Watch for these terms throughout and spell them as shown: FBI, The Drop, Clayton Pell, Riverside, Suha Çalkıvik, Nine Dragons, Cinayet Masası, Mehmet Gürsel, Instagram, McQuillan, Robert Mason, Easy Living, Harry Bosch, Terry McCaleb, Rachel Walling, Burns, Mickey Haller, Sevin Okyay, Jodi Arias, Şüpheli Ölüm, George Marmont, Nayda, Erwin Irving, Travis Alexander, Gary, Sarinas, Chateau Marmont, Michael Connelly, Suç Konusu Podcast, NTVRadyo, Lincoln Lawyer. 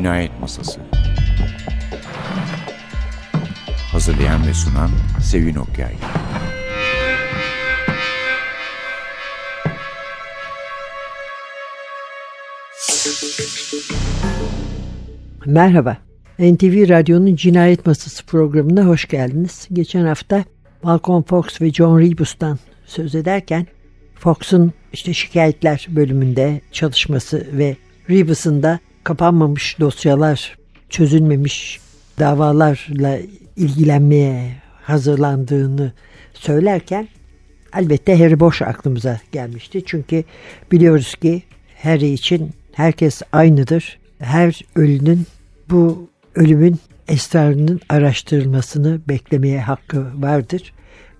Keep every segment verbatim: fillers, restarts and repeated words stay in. Cinayet Masası. Hazırlayan ve sunan Sevin Okyay. Merhaba, N T V Radyo'nun Cinayet Masası programına hoş geldiniz. Geçen hafta Malcolm Fox ve John Rebus'tan söz ederken Fox'un işte şikayetler bölümünde çalışması ve Rebus'un da kapanmamış dosyalar, çözülmemiş davalarla ilgilenmeye hazırlandığını söylerken elbette Harry Bosch aklımıza gelmişti. Çünkü biliyoruz ki Harry için herkes aynıdır. Her ölünün bu ölümün esrarının araştırılmasını beklemeye hakkı vardır.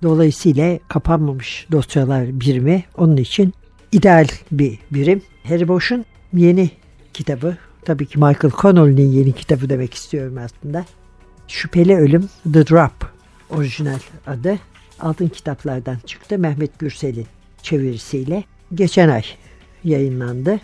Dolayısıyla kapanmamış dosyalar birimi onun için ideal bir birim. Harry Bosch'un yeni kitabı, tabii ki Michael Connelly'nin yeni kitabı demek istiyorum aslında. Şüpheli Ölüm, The Drop, orijinal adı. Altın kitaplardan çıktı. Mehmet Gürsel'in çevirisiyle. Geçen ay yayınlandı.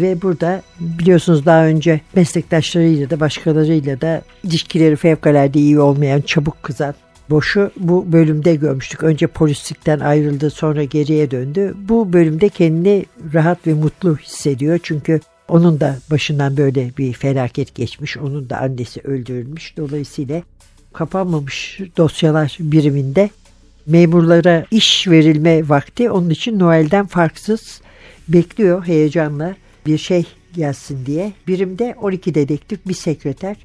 Ve burada biliyorsunuz daha önce meslektaşlarıyla da başkalarıyla da ilişkileri fevkalade iyi olmayan, çabuk kızan Bosch'u bu bölümde görmüştük. Önce polislikten ayrıldı, sonra geriye döndü. Bu bölümde kendini rahat ve mutlu hissediyor. Çünkü onun da başından böyle bir felaket geçmiş. Onun da annesi öldürülmüş. Dolayısıyla kapanmamış dosyalar biriminde memurlara iş verilme vakti onun için Noel'den farksız bekliyor heyecanla. Bir şey gelsin diye. Birimde on iki dedektif, bir sekreter,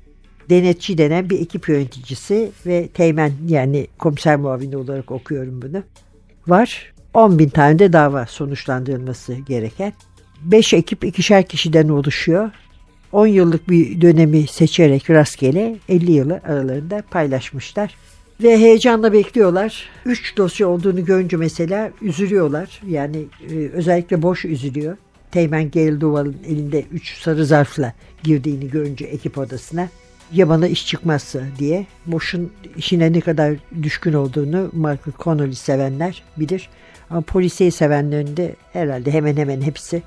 denetçi denen bir ekip yöneticisi ve teğmen, yani komiser muavini olarak okuyorum bunu, var. on bin tane de dava sonuçlandırılması gereken. beş ekip ikişer kişiden oluşuyor. on yıllık bir dönemi seçerek rastgele elli yılı aralarında paylaşmışlar. Ve heyecanla bekliyorlar. üç dosya olduğunu görünce mesela üzülüyorlar. Yani özellikle Bosch üzülüyor. Teğmen Gale Duval'ın elinde üç sarı zarfla girdiğini görünce ekip odasına, ya bana iş çıkmazsa diye. Bosch'un işine ne kadar düşkün olduğunu Michael Connelly sevenler bilir. Ama polisiye sevenlerin de herhalde hemen hemen hepsi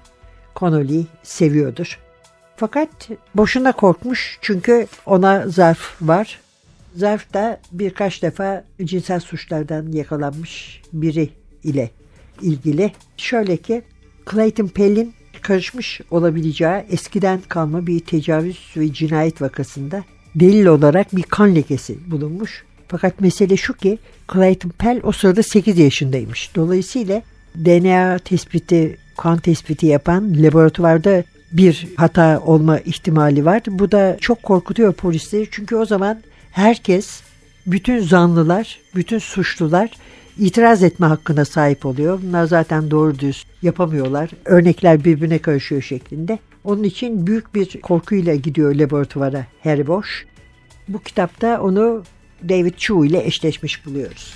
Connelly'yi seviyordur. Fakat boşuna korkmuş, çünkü ona zarf var. Zarf da birkaç defa cinsel suçlardan yakalanmış biri ile ilgili. Şöyle ki, Clayton Pell'in karışmış olabileceği eskiden kalma bir tecavüz ve cinayet vakasında delil olarak bir kan lekesi bulunmuş. Fakat mesele şu ki Clayton Pell o sırada sekiz yaşındaymış. Dolayısıyla D N A tespiti, kan tespiti yapan laboratuvarda bir hata olma ihtimali var. Bu da çok korkutuyor polisleri, çünkü o zaman herkes, bütün zanlılar, bütün suçlular İtiraz etme hakkına sahip oluyor. Bunlar zaten doğru düz yapamıyorlar. Örnekler birbirine karışıyor şeklinde. Onun için büyük bir korkuyla gidiyor laboratuvara Harry Bosch. Bu kitapta onu David Chu ile eşleşmiş buluyoruz.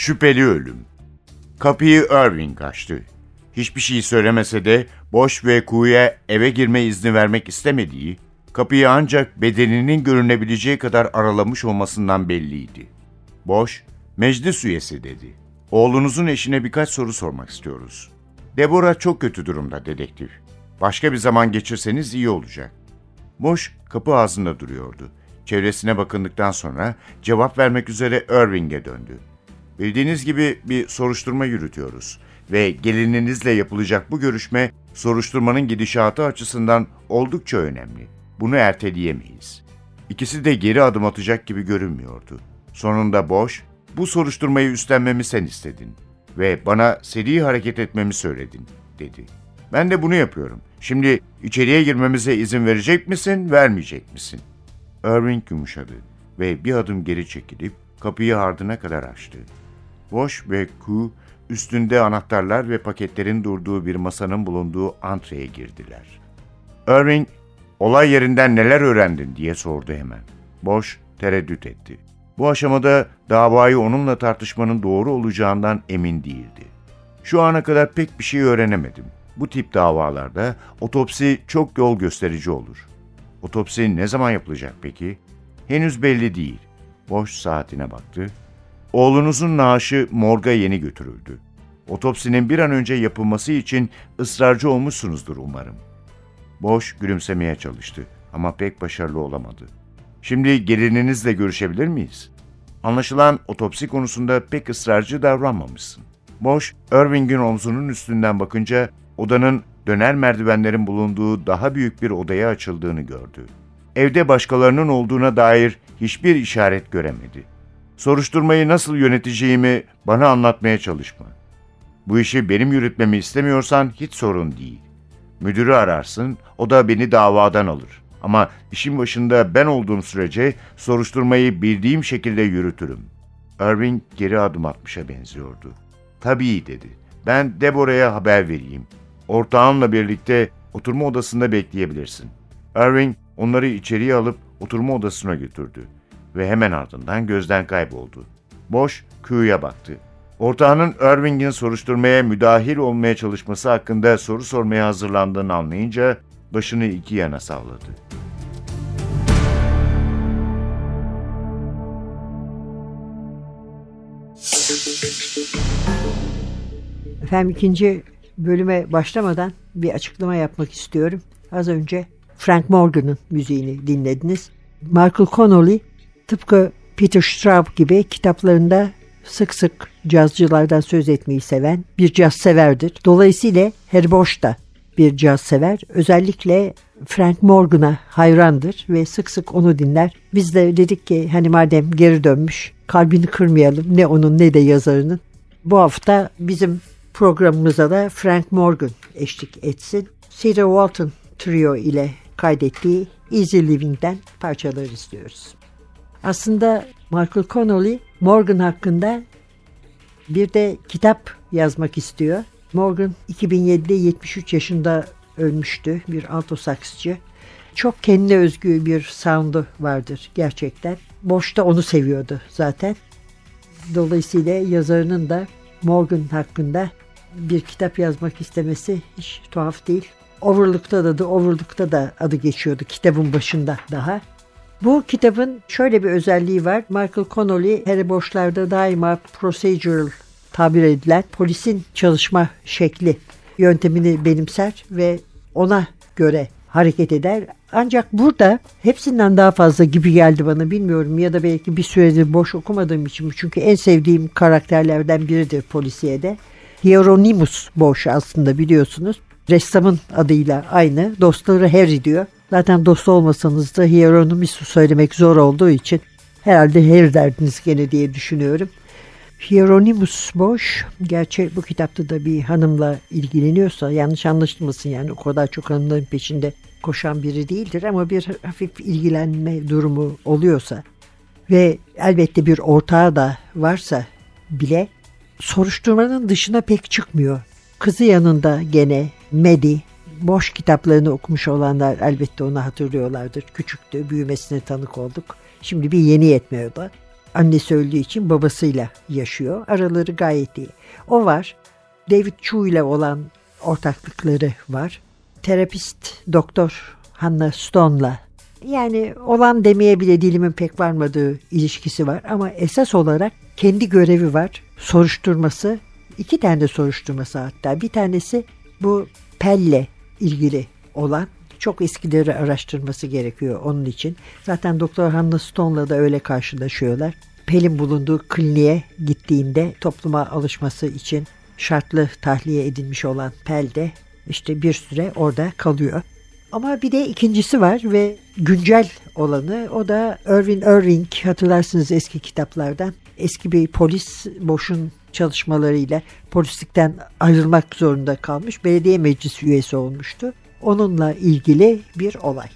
Şüpheli Ölüm. Kapıyı Irving açtı. Hiçbir şey söylemese de Bosch ve Kuya eve girme izni vermek istemediği, kapıyı ancak bedeninin görünebileceği kadar aralamış olmasından belliydi. Bosch, "Meclis üyesi," dedi. "Oğlunuzun eşine birkaç soru sormak istiyoruz. Deborah çok kötü durumda dedektif. Başka bir zaman geçirseniz iyi olacak." Bosch kapı ağzında duruyordu. Çevresine bakındıktan sonra cevap vermek üzere Irving'e döndü. "Bildiğiniz gibi bir soruşturma yürütüyoruz ve gelininizle yapılacak bu görüşme soruşturmanın gidişatı açısından oldukça önemli. Bunu erteleyemeyiz." İkisi de geri adım atacak gibi görünmüyordu. Sonunda Bosch, "Bu soruşturmayı üstlenmemi sen istedin ve bana seri hareket etmemi söyledin," dedi. "Ben de bunu yapıyorum. Şimdi içeriye girmemize izin verecek misin, vermeyecek misin?" Irving yumuşadı ve bir adım geri çekilip kapıyı ardına kadar açtı. Bosch ve Ku üstünde anahtarlar ve paketlerin durduğu bir masanın bulunduğu antreye girdiler. Irving, "Olay yerinden neler öğrendin?" diye sordu hemen. Bosch tereddüt etti. Bu aşamada davayı onunla tartışmanın doğru olacağından emin değildi. "Şu ana kadar pek bir şey öğrenemedim. Bu tip davalarda otopsi çok yol gösterici olur." "Otopsi ne zaman yapılacak peki?" "Henüz belli değil." Bosch saatine baktı. "Oğlunuzun naaşı morga yeni götürüldü. Otopsinin bir an önce yapılması için ısrarcı olmuşsunuzdur umarım." Bosch gülümsemeye çalıştı ama pek başarılı olamadı. "Şimdi gelininizle görüşebilir miyiz? Anlaşılan otopsi konusunda pek ısrarcı davranmamışsın." Bosch, Irving'in omzunun üstünden bakınca odanın döner merdivenlerin bulunduğu daha büyük bir odaya açıldığını gördü. Evde başkalarının olduğuna dair hiçbir işaret göremedi. "Soruşturmayı nasıl yöneteceğimi bana anlatmaya çalışma. Bu işi benim yürütmemi istemiyorsan hiç sorun değil. Müdürü ararsın, o da beni davadan alır. Ama işin başında ben olduğum sürece soruşturmayı bildiğim şekilde yürütürüm." Irving geri adım atmışa benziyordu. "Tabii," dedi. "Ben Deborah'ya haber vereyim. Ortağınla birlikte oturma odasında bekleyebilirsin." Irving onları içeriye alıp oturma odasına götürdü ve hemen ardından gözden kayboldu. Bosch Q'ya baktı. Ortağının Irving'in soruşturmaya müdahil olmaya çalışması hakkında soru sormaya hazırlandığını anlayınca başını iki yana salladı. Efendim, ikinci bölüme başlamadan bir açıklama yapmak istiyorum. Az önce Frank Morgan'ın müziğini dinlediniz. Michael Connelly, tıpkı Peter Straub gibi kitaplarında sık sık cazcılardan söz etmeyi seven bir caz severdir. Dolayısıyla Harry Bosch da bir caz sever. Özellikle Frank Morgan'a hayrandır ve sık sık onu dinler. Biz de dedik ki hani madem geri dönmüş, kalbini kırmayalım ne onun ne de yazarının. Bu hafta bizim programımıza da Frank Morgan eşlik etsin. Cedar Walton Trio ile kaydettiği Easy Living'den parçalar istiyoruz. Aslında Michael Connelly Morgan hakkında bir de kitap yazmak istiyor. Morgan iki bin yedide yetmiş üç yaşında ölmüştü, bir alto saksçı. Çok kendine özgü bir sound'u vardır gerçekten. Bosch da onu seviyordu zaten. Dolayısıyla yazarının da Morgan hakkında bir kitap yazmak istemesi hiç tuhaf değil. Overlook'ta da, The Overlook'ta da adı geçiyordu kitabın başında daha. Bu kitabın şöyle bir özelliği var. Michael Connelly, Harry Bosch'larda daima procedural tabir edilen polisin çalışma şekli yöntemini benimser ve ona göre hareket eder. Ancak burada hepsinden daha fazla gibi geldi bana, bilmiyorum, ya da belki bir süredir Bosch okumadığım için. Çünkü en sevdiğim karakterlerden biridir polisiyede. Hieronymus Bosch aslında biliyorsunuz. Ressamın adıyla aynı. Dostları Harry diyor. Zaten dost olmasanız da Hieronymus'u söylemek zor olduğu için herhalde Harry derdiniz gene diye düşünüyorum. Hieronymus Bosch, gerçi bu kitapta da bir hanımla ilgileniyorsa yanlış anlaşılmasın, yani o kadar çok hanımların peşinde koşan biri değildir ama bir hafif ilgilenme durumu oluyorsa ve elbette bir ortağı da varsa bile soruşturmanın dışına pek çıkmıyor. Kızı yanında gene, Maddie. Bosch kitaplarını okumuş olanlar elbette onu hatırlıyorlardır. Küçüktü, büyümesine tanık olduk. Şimdi bir yeni yetmiyor da. annesi öldüğü için babasıyla yaşıyor. Araları gayet iyi. O var. David Chu ile olan ortaklıkları var. Terapist, doktor Hannah Stone'la, yani olan demeye bile dilimin pek varmadığı ilişkisi var. Ama esas olarak kendi görevi var. Soruşturması, iki tane de soruşturması hatta. Bir tanesi bu Pell'le ilgili olan. Çok eskileri araştırması gerekiyor onun için. Zaten doktor Hannah Stone'la da öyle karşılaşıyorlar. Pell'in bulunduğu kliniğe gittiğinde topluma alışması için şartlı tahliye edilmiş olan Pell de işte bir süre orada kalıyor. Ama bir de ikincisi var ve güncel olanı, o da Erwin Irving, hatırlarsınız eski kitaplardan. Eski bir polis, Bosch'un çalışmalarıyla polislikten ayrılmak zorunda kalmış, belediye meclis üyesi olmuştu. Onunla ilgili bir olay.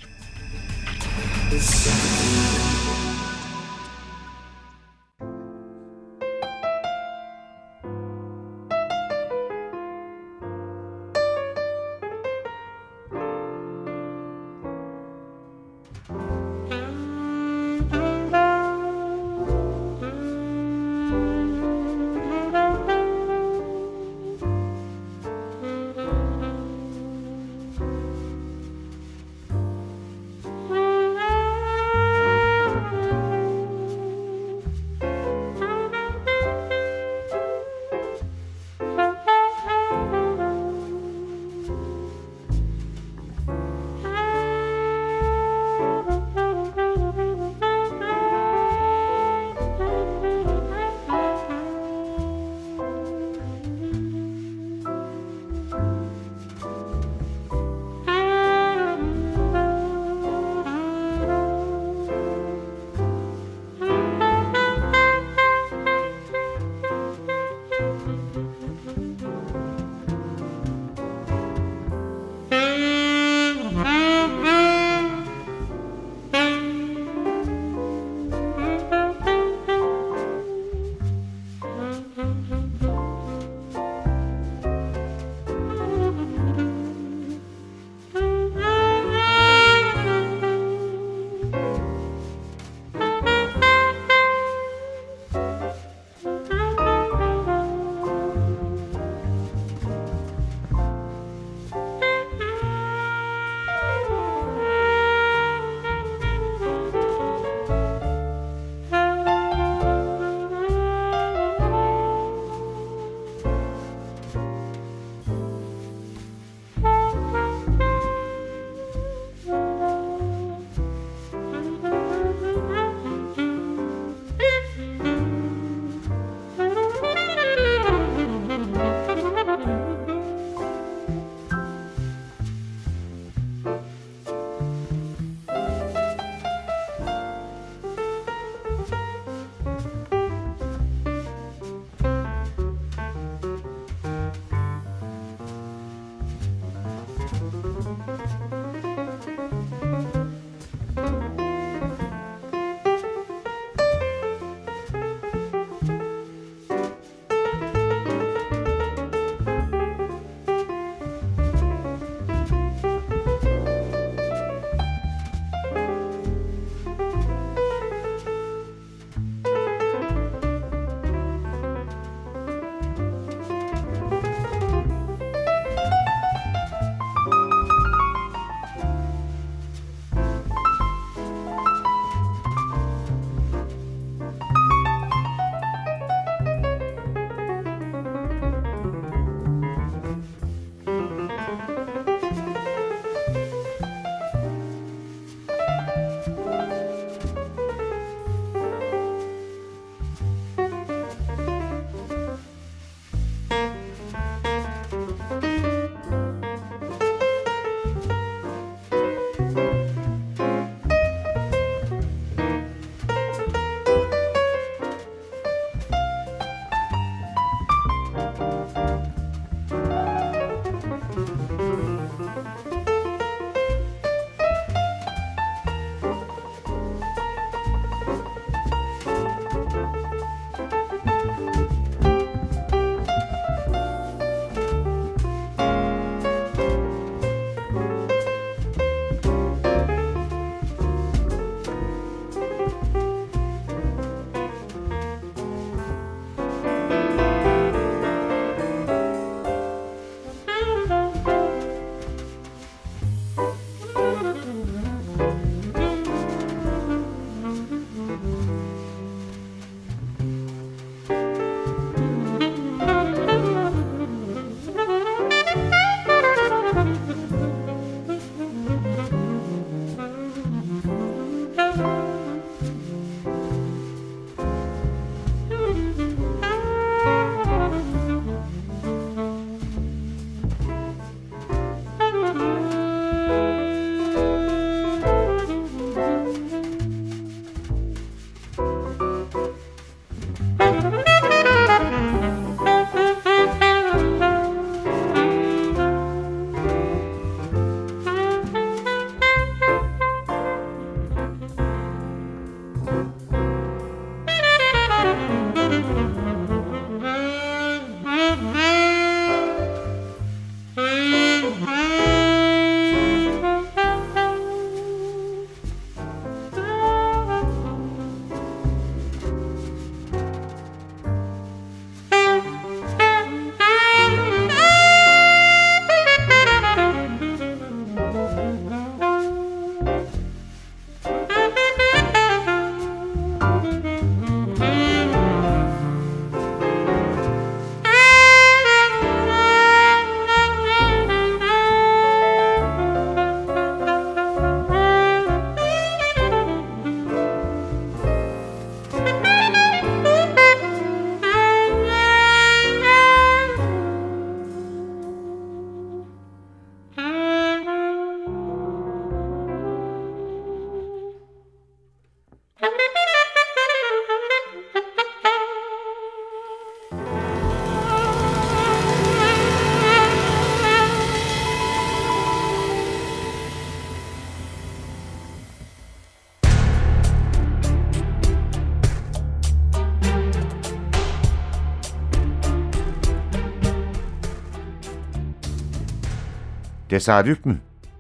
Tesadüf mü?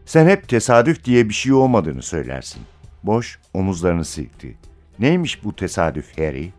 Sen hep tesadüf diye bir şey olmadığını söylersin. Bosch omuzlarını silkti. Neymiş bu tesadüf Harry?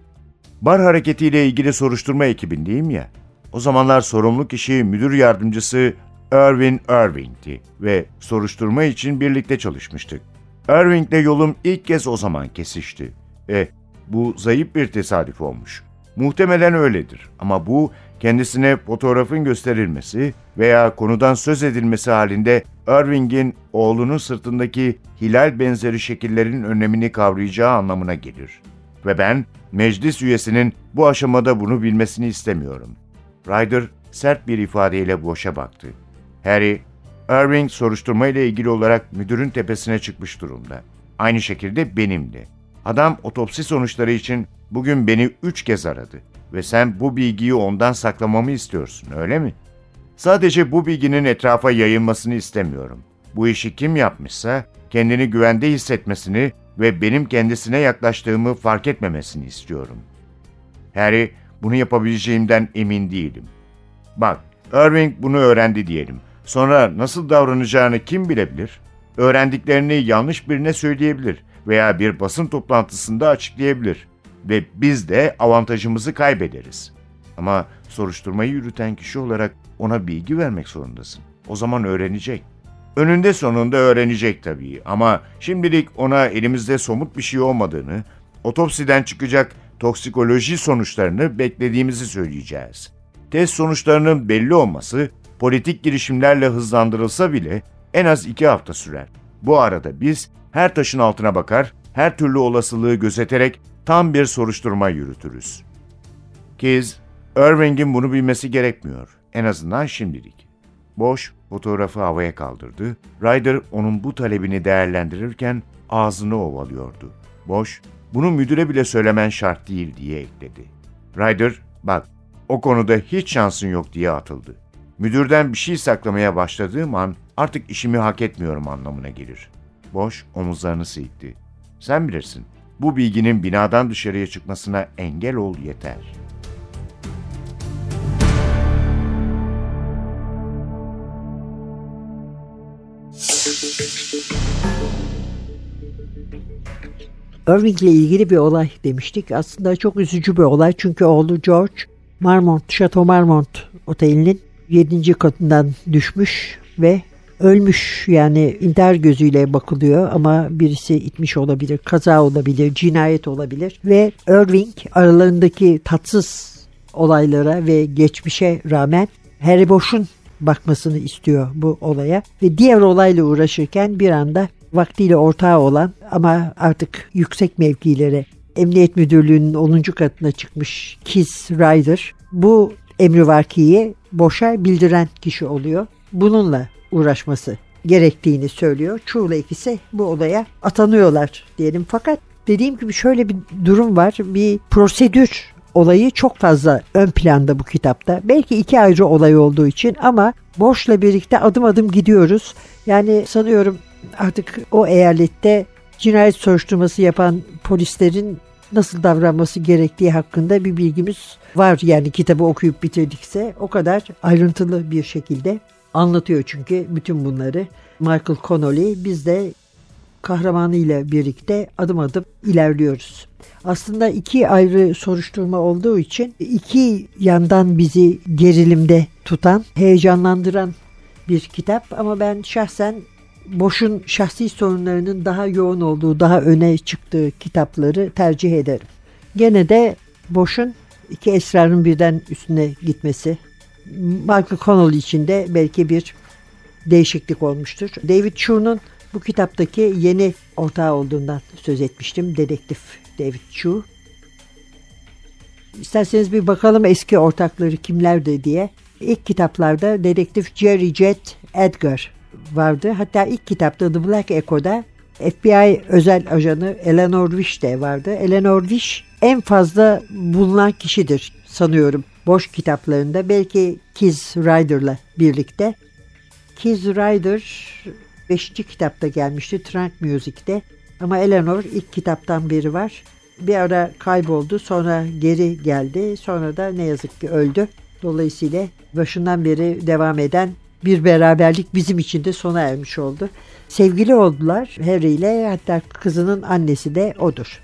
Bar hareketiyle ilgili soruşturma ekibindeyim ya. O zamanlar sorumlu kişi müdür yardımcısı Erwin Irving'ti ve soruşturma için birlikte çalışmıştık. Irving'le yolum ilk kez o zaman kesişti. E, bu zayıf bir tesadüf olmuş. Muhtemelen öyledir ama bu kendisine fotoğrafın gösterilmesi veya konudan söz edilmesi halinde Irving'in oğlunun sırtındaki hilal benzeri şekillerin önemini kavrayacağı anlamına gelir. Ve ben meclis üyesinin bu aşamada bunu bilmesini istemiyorum. Ryder sert bir ifadeyle Bosch'a baktı. Harry, Irving soruşturma ile ilgili olarak müdürün tepesine çıkmış durumda. Aynı şekilde benim de. Adam otopsi sonuçları için bugün beni üç kez aradı ve sen bu bilgiyi ondan saklamamı istiyorsun, öyle mi? Sadece bu bilginin etrafa yayılmasını istemiyorum. Bu işi kim yapmışsa kendini güvende hissetmesini ve benim kendisine yaklaştığımı fark etmemesini istiyorum. Harry, bunu yapabileceğimden emin değilim. Bak, Irving bunu öğrendi diyelim. Sonra nasıl davranacağını kim bilebilir? Öğrendiklerini yanlış birine söyleyebilir veya bir basın toplantısında açıklayabilir ve biz de avantajımızı kaybederiz. Ama soruşturmayı yürüten kişi olarak ona bilgi vermek zorundasın. O zaman öğrenecek. Önünde sonunda öğrenecek tabii ama şimdilik ona elimizde somut bir şey olmadığını, otopsiden çıkacak toksikoloji sonuçlarını beklediğimizi söyleyeceğiz. Test sonuçlarının belli olması politik girişimlerle hızlandırılsa bile en az iki hafta sürer. Bu arada biz her taşın altına bakar, her türlü olasılığı gözeterek tam bir soruşturma yürütürüz. Kiz, Irving'in bunu bilmesi gerekmiyor. En azından şimdilik. Bosch fotoğrafı havaya kaldırdı. Ryder onun bu talebini değerlendirirken ağzını ovalıyordu. Bosch, bunu müdüre bile söylemen şart değil diye ekledi. Ryder, bak o konuda hiç şansın yok diye atıldı. Müdürden bir şey saklamaya başladığım an artık işimi hak etmiyorum anlamına gelir. Bosch omuzlarını silkti. Sen bilirsin. Bu bilginin binadan dışarıya çıkmasına engel ol yeter. Irving'le ilgili bir olay demiştik. Aslında çok üzücü bir olay çünkü oğlu George Marmont, Chateau Marmont otelinin yedinci katından düşmüş ve ölmüş, yani intihar gözüyle bakılıyor ama birisi itmiş olabilir, kaza olabilir, cinayet olabilir ve Irving aralarındaki tatsız olaylara ve geçmişe rağmen Harry Bosch'un bakmasını istiyor bu olaya ve diğer olayla uğraşırken bir anda vaktiyle ortağı olan ama artık yüksek mevkilere, Emniyet Müdürlüğü'nün onuncu katına çıkmış Kiz Rider bu emrivakiyi Bosch'a bildiren kişi oluyor. Bununla uğraşması gerektiğini söylüyor. Chu'la ikisi bu olaya atanıyorlar diyelim. Fakat dediğim gibi şöyle bir durum var. Bir prosedür olayı çok fazla ön planda bu kitapta. Belki iki ayrı olay olduğu için ama Bosch'la birlikte adım adım gidiyoruz. Yani sanıyorum artık o eyalette cinayet soruşturması yapan polislerin nasıl davranması gerektiği hakkında bir bilgimiz var. Yani kitabı okuyup bitirdikse o kadar ayrıntılı bir şekilde anlatıyor çünkü bütün bunları Michael Connelly. Biz de kahramanıyla birlikte adım adım ilerliyoruz. Aslında iki ayrı soruşturma olduğu için iki yandan bizi gerilimde tutan, heyecanlandıran bir kitap. Ama ben şahsen Bosch'un şahsi sorunlarının daha yoğun olduğu, daha öne çıktığı kitapları tercih ederim. Gene de Bosch'un iki esrarın birden üstüne gitmesi Michael Connelly için de belki bir değişiklik olmuştur. David Chu'nun bu kitaptaki yeni ortağı olduğundan söz etmiştim. Dedektif David Chu. İsterseniz bir bakalım eski ortakları kimlerdi diye. İlk kitaplarda dedektif Jerry Jett Edgar vardı. Hatta ilk kitapta The Black Echo'da F B I özel ajanı Eleanor Wish de vardı. Eleanor Wish en fazla bulunan kişidir sanıyorum Bosch kitaplarında, belki Kiz Rider'la birlikte. Kiz Rider beşinci kitapta gelmişti, Trunk Music'te. Ama Eleanor ilk kitaptan biri var. Bir ara kayboldu, sonra geri geldi, sonra da ne yazık ki öldü. Dolayısıyla başından beri devam eden bir beraberlik bizim için de sona ermiş oldu. Sevgili oldular Harry ile, hatta kızının annesi de odur.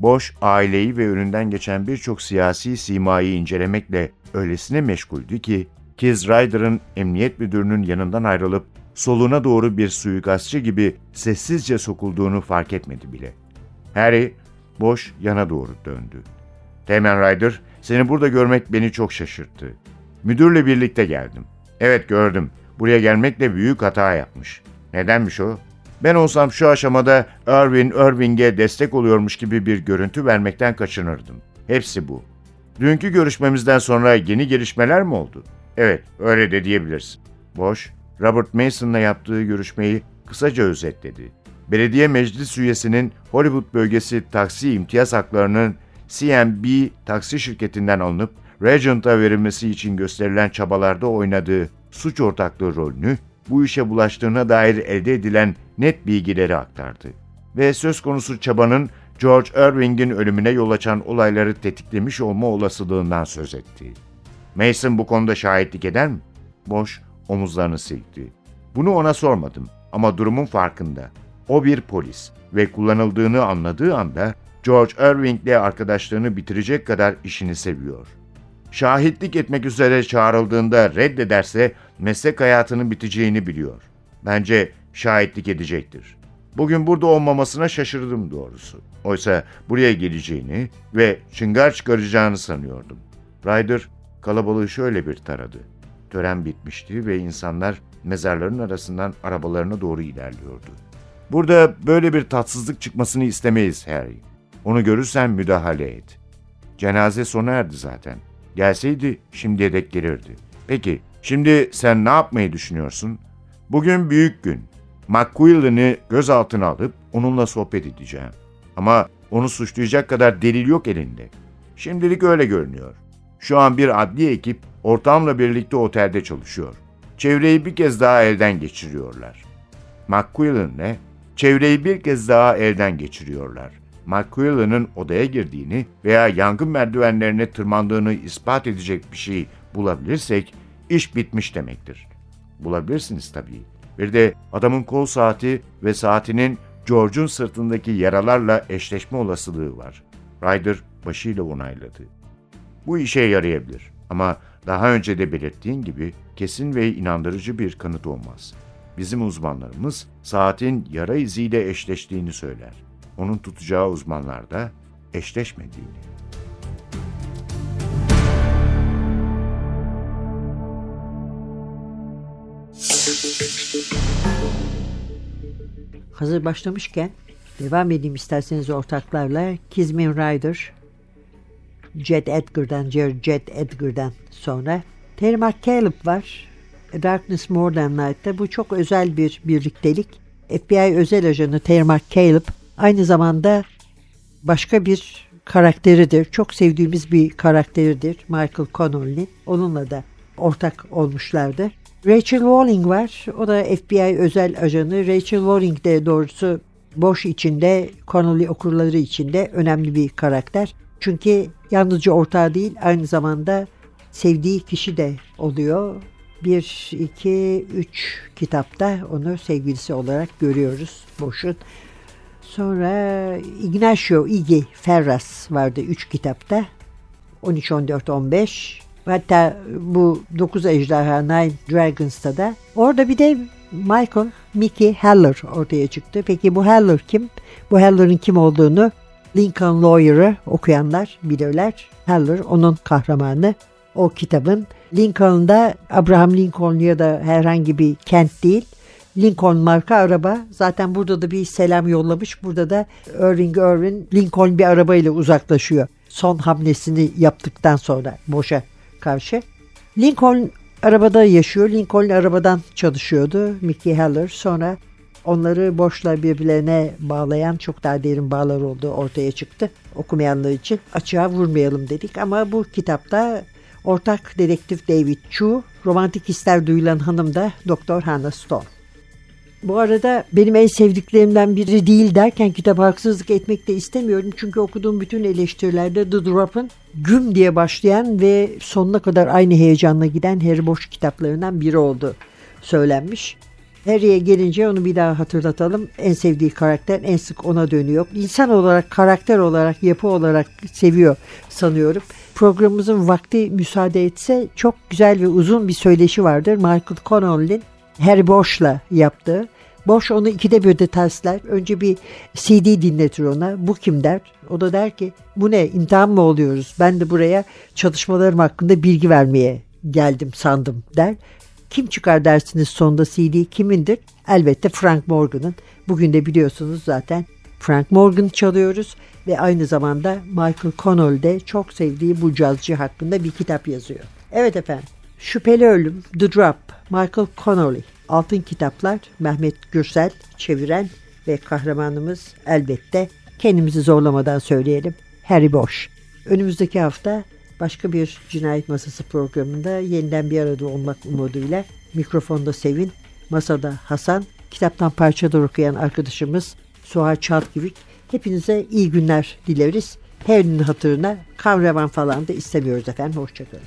Bosch, aileyi ve önünden geçen birçok siyasi simayı incelemekle öylesine meşguldü ki, Kiz Rider'ın emniyet müdürünün yanından ayrılıp soluna doğru bir suikastçı gibi sessizce sokulduğunu fark etmedi bile. Harry, Bosch yana doğru döndü. "Teğmen Rider, seni burada görmek beni çok şaşırttı. Müdürle birlikte geldim. Evet gördüm, buraya gelmekle büyük hata yapmış. Nedenmiş o? Ben olsam şu aşamada Erwin Irving'e destek oluyormuş gibi bir görüntü vermekten kaçınırdım. Hepsi bu. Dünkü görüşmemizden sonra yeni gelişmeler mi oldu? Evet, öyle de diyebilirsin." Bosch, Robert Mason'la yaptığı görüşmeyi kısaca özetledi. Belediye meclis üyesinin Hollywood bölgesi taksi imtiyaz haklarının C and B taksi şirketinden alınıp Regent'a verilmesi için gösterilen çabalarda oynadığı suç ortaklığı rolünü, bu işe bulaştığına dair elde edilen net bilgileri aktardı ve söz konusu çabanın George Irving'in ölümüne yol açan olayları tetiklemiş olma olasılığından söz etti. "Mason bu konuda şahitlik eder mi?" Bosch omuzlarını silkti. "Bunu ona sormadım ama durumun farkında. O bir polis ve kullanıldığını anladığı anda George Irving'le arkadaşlığını bitirecek kadar işini seviyor. Şahitlik etmek üzere çağrıldığında reddederse meslek hayatının biteceğini biliyor. Bence şahitlik edecektir. Bugün burada olmamasına şaşırdım doğrusu. Oysa buraya geleceğini ve çıngar çıkaracağını sanıyordum." Ryder kalabalığı şöyle bir taradı. Tören bitmişti ve insanlar mezarların arasından arabalarına doğru ilerliyordu. "Burada böyle bir tatsızlık çıkmasını istemeyiz Harry. Onu görürsen müdahale et. Cenaze sona erdi zaten. Gelseydi şimdiye dek gelirdi. Peki, şimdi sen ne yapmayı düşünüyorsun?" "Bugün büyük gün. McQuillan'ı gözaltına alıp onunla sohbet edeceğim. Ama onu suçlayacak kadar delil yok elinde. Şimdilik öyle görünüyor. Şu an bir adli ekip ortağımla birlikte otelde çalışıyor. Çevreyi bir kez daha elden geçiriyorlar. McQuillan'le çevreyi bir kez daha elden geçiriyorlar. McQuillan'ın odaya girdiğini veya yangın merdivenlerine tırmandığını ispat edecek bir şey bulabilirsek iş bitmiş demektir." "Bulabilirsiniz tabii. Bir de adamın kol saati ve saatinin George'un sırtındaki yaralarla eşleşme olasılığı var." Ryder başıyla onayladı. "Bu işe yarayabilir ama daha önce de belirttiğin gibi kesin ve inandırıcı bir kanıt olmaz. Bizim uzmanlarımız saatin yara iziyle eşleştiğini söyler. Onun tutacağı uzmanlar da eşleşmediğini." Hazır başlamışken devam edeyim isterseniz ortaklarla. Kizmin Rider, Jett Edgar'dan, Jerry Jett Edgar'dan sonra Terry McCaleb var. Darkness More Than Night'ta bu çok özel bir birliktelik. F B I özel ajanı Terry McCaleb aynı zamanda başka bir karakteridir. Çok sevdiğimiz bir karakteridir Michael Connelly. Onunla da ortak olmuşlardı. Rachel Walling var. O da F B I özel ajanı. Rachel Walling de doğrusu Bosch içinde, Connelly okurları içinde önemli bir karakter. Çünkü yalnızca ortağı değil, aynı zamanda sevdiği kişi de oluyor. Bir, iki, üç kitapta onu sevgilisi olarak görüyoruz Bosch'un. Sonra Ignacio Iggy Ferraz vardı üç kitapta. on üç, on dört, on beş. Hatta bu dokuz Ejderha, Nine Dragons'ta da. Orada bir de Michael, Mickey Haller ortaya çıktı. Peki bu Haller kim? Bu Haller'ın kim olduğunu Lincoln Lawyer'ı okuyanlar bilirler. Haller onun kahramanı. O kitabın Lincoln'da Abraham Lincoln ya da herhangi bir kent değil. Lincoln marka araba. Zaten burada da bir selam yollamış. Burada da Irving Irving Lincoln bir arabayla uzaklaşıyor. Son hamlesini yaptıktan sonra Bosch'a karşı. Lincoln arabada yaşıyor. Lincoln arabadan çalışıyordu Mickey Haller. Sonra onları Bosch'la birbirlerine bağlayan çok daha derin bağlar olduğu ortaya çıktı. Okumayanlar için açığa vurmayalım dedik ama bu kitapta ortak dedektif David Chu, romantik hisler duyulan hanım da Doktor Hannah Stone. Bu arada benim en sevdiklerimden biri değil derken kitaba haksızlık etmek de istemiyorum. Çünkü okuduğum bütün eleştirilerde The Drop'ın güm diye başlayan ve sonuna kadar aynı heyecanla giden Harry Bosch kitaplarından biri oldu söylenmiş. Harry'e gelince onu bir daha hatırlatalım. En sevdiği karakter en sık ona dönüyor. İnsan olarak, karakter olarak, yapı olarak seviyor sanıyorum. Programımızın vakti müsaade etse çok güzel ve uzun bir söyleşi vardır. Michael Connelly'nin Harry Bosch'la yaptığı. Bosch onu ikide bir de tersler. Önce bir C D dinletir ona. Bu kim der? O da der ki bu ne, imtihan mı oluyoruz? Ben de buraya çalışmalarım hakkında bilgi vermeye geldim sandım der. Kim çıkar dersiniz sonunda, C D kimindir? Elbette Frank Morgan'ın. Bugün de biliyorsunuz zaten Frank Morgan çalıyoruz ve aynı zamanda Michael Connelly de çok sevdiği bu cazcı hakkında bir kitap yazıyor. Evet efendim. Şüpheli Ölüm, The Drop, Michael Connelly, Altın Kitaplar, Mehmet Gürsel çeviren ve kahramanımız elbette, kendimizi zorlamadan söyleyelim, Harry Bosch. Önümüzdeki hafta başka bir Cinayet Masası programında yeniden bir arada olmak umuduyla mikrofonda Sevin, masada Hasan, kitaptan parçalar okuyan arkadaşımız Suha Çalkıvik. Hepinize iyi günler dileriz. Harry'nin hatırına kahraman falan da istemiyoruz efendim. Hoşçakalın.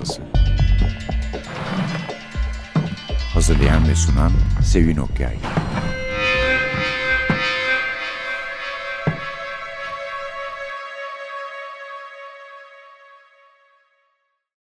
Masası. Hazırlayan ve sunan Sevin Okyay.